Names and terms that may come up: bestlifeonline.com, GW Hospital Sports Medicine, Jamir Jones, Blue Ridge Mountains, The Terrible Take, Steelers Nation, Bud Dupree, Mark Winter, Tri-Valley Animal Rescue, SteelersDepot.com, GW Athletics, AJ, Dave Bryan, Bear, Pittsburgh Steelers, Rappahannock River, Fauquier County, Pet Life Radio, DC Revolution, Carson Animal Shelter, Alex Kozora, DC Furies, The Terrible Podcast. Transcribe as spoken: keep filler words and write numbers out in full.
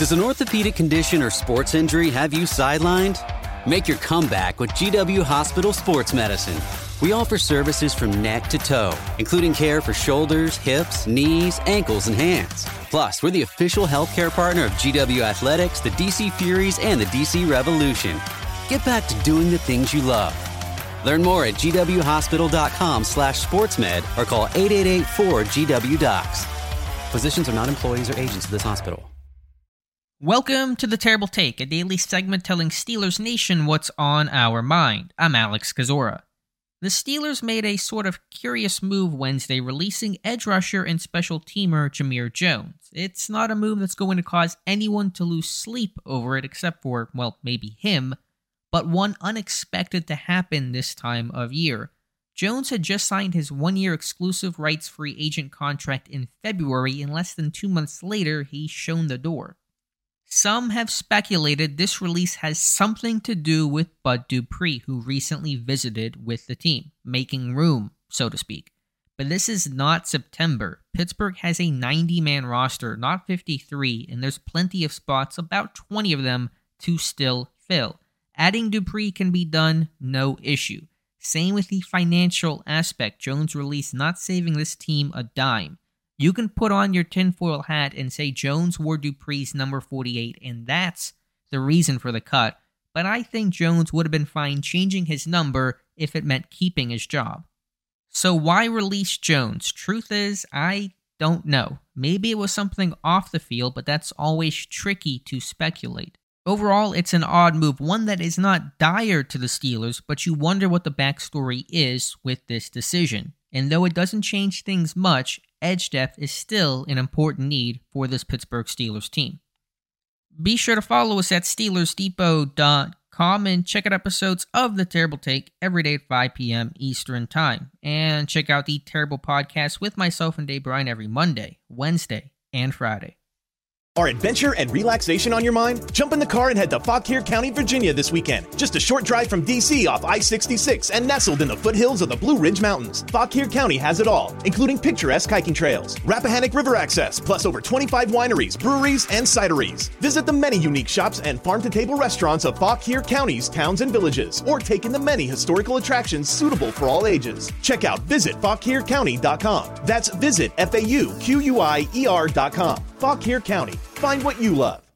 Does an orthopedic condition or sports injury have you sidelined? Make your comeback with G W Hospital Sports Medicine. We offer services from neck to toe, including care for shoulders, hips, knees, ankles, and hands. Plus, we're the official healthcare partner of G W Athletics, the D C Furies, and the D C Revolution. Get back to doing the things you love. Learn more at gwhospital.com slash sportsmed or call eight eight eight four G W docs. Physicians are not employees or agents of this hospital. Welcome to The Terrible Take, a daily segment telling Steelers Nation what's on our mind. I'm Alex Kozora. The Steelers made a sort of curious move Wednesday, releasing edge rusher and special teamer Jamir Jones. It's not a move that's going to cause anyone to lose sleep over it except for, well, maybe him, but one unexpected to happen this time of year. Jones had just signed his one-year exclusive rights-free agent contract in February, and less than two months later, he's shown the door. Some have speculated this release has something to do with Bud Dupree, who recently visited with the team, making room, so to speak. But this is not September. Pittsburgh has a ninety-man roster, not fifty-three, and there's plenty of spots, about twenty of them, to still fill. Adding Dupree can be done, no issue. Same with the financial aspect. Jones' release not saving this team a dime. You can put on your tinfoil hat and say Jones wore Dupree's number forty-eight, and that's the reason for the cut, but I think Jones would have been fine changing his number if it meant keeping his job. So why release Jones? Truth is, I don't know. Maybe it was something off the field, but that's always tricky to speculate. Overall, it's an odd move, one that is not dire to the Steelers, but you wonder what the backstory is with this decision. And though it doesn't change things much, edge depth is still an important need for this Pittsburgh Steelers team. Be sure to follow us at Steelers Depot dot com and check out episodes of The Terrible Take every day at five p.m. Eastern Time. And check out The Terrible Podcast with myself and Dave Bryan every Monday, Wednesday, and Friday. Are adventure and relaxation on your mind? Jump in the car and head to Fauquier County, Virginia this weekend. Just a short drive from D C off I sixty-six and nestled in the foothills of the Blue Ridge Mountains. Fauquier County has it all, including picturesque hiking trails, Rappahannock River access, plus over twenty-five wineries, breweries, and cideries. Visit the many unique shops and farm-to-table restaurants of Fauquier County's towns and villages, or take in the many historical attractions suitable for all ages. Check out visit fauquier county dot com. That's visit F A U Q U I E R dot com. Fauquier County. Find what you love.